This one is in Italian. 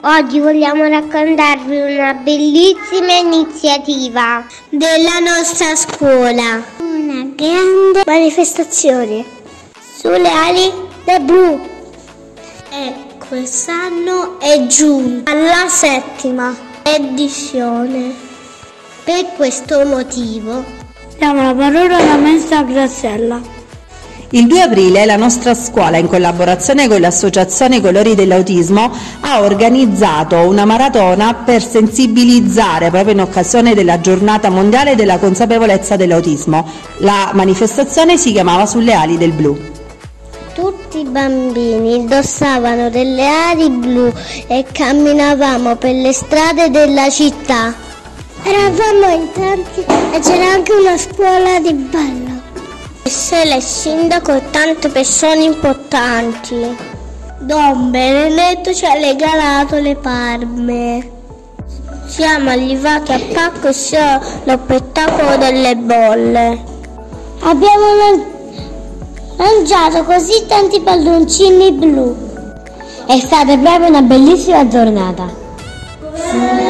Oggi vogliamo raccontarvi una bellissima iniziativa della nostra scuola. Una grande manifestazione sulle ali del blu. E quest'anno è giunta alla 7ª edizione. Per questo motivo diamo la parola alla maestra Graziella. Il 2 aprile la nostra scuola, in collaborazione con l'Associazione Colori dell'Autismo, ha organizzato una maratona per sensibilizzare, proprio in occasione della Giornata Mondiale della consapevolezza dell'autismo. La manifestazione si chiamava Sulle ali del blu. Tutti i bambini indossavano delle ali blu e camminavamo per le strade della città. Eravamo in tanti e c'era anche una scuola di ballo. C'era il sindaco e tante persone importanti. Don Benedetto ci ha regalato le palme. Siamo arrivati a Pacco e c'è lo spettacolo delle bolle. Abbiamo lanciato così tanti palloncini blu. È stata proprio una bellissima giornata.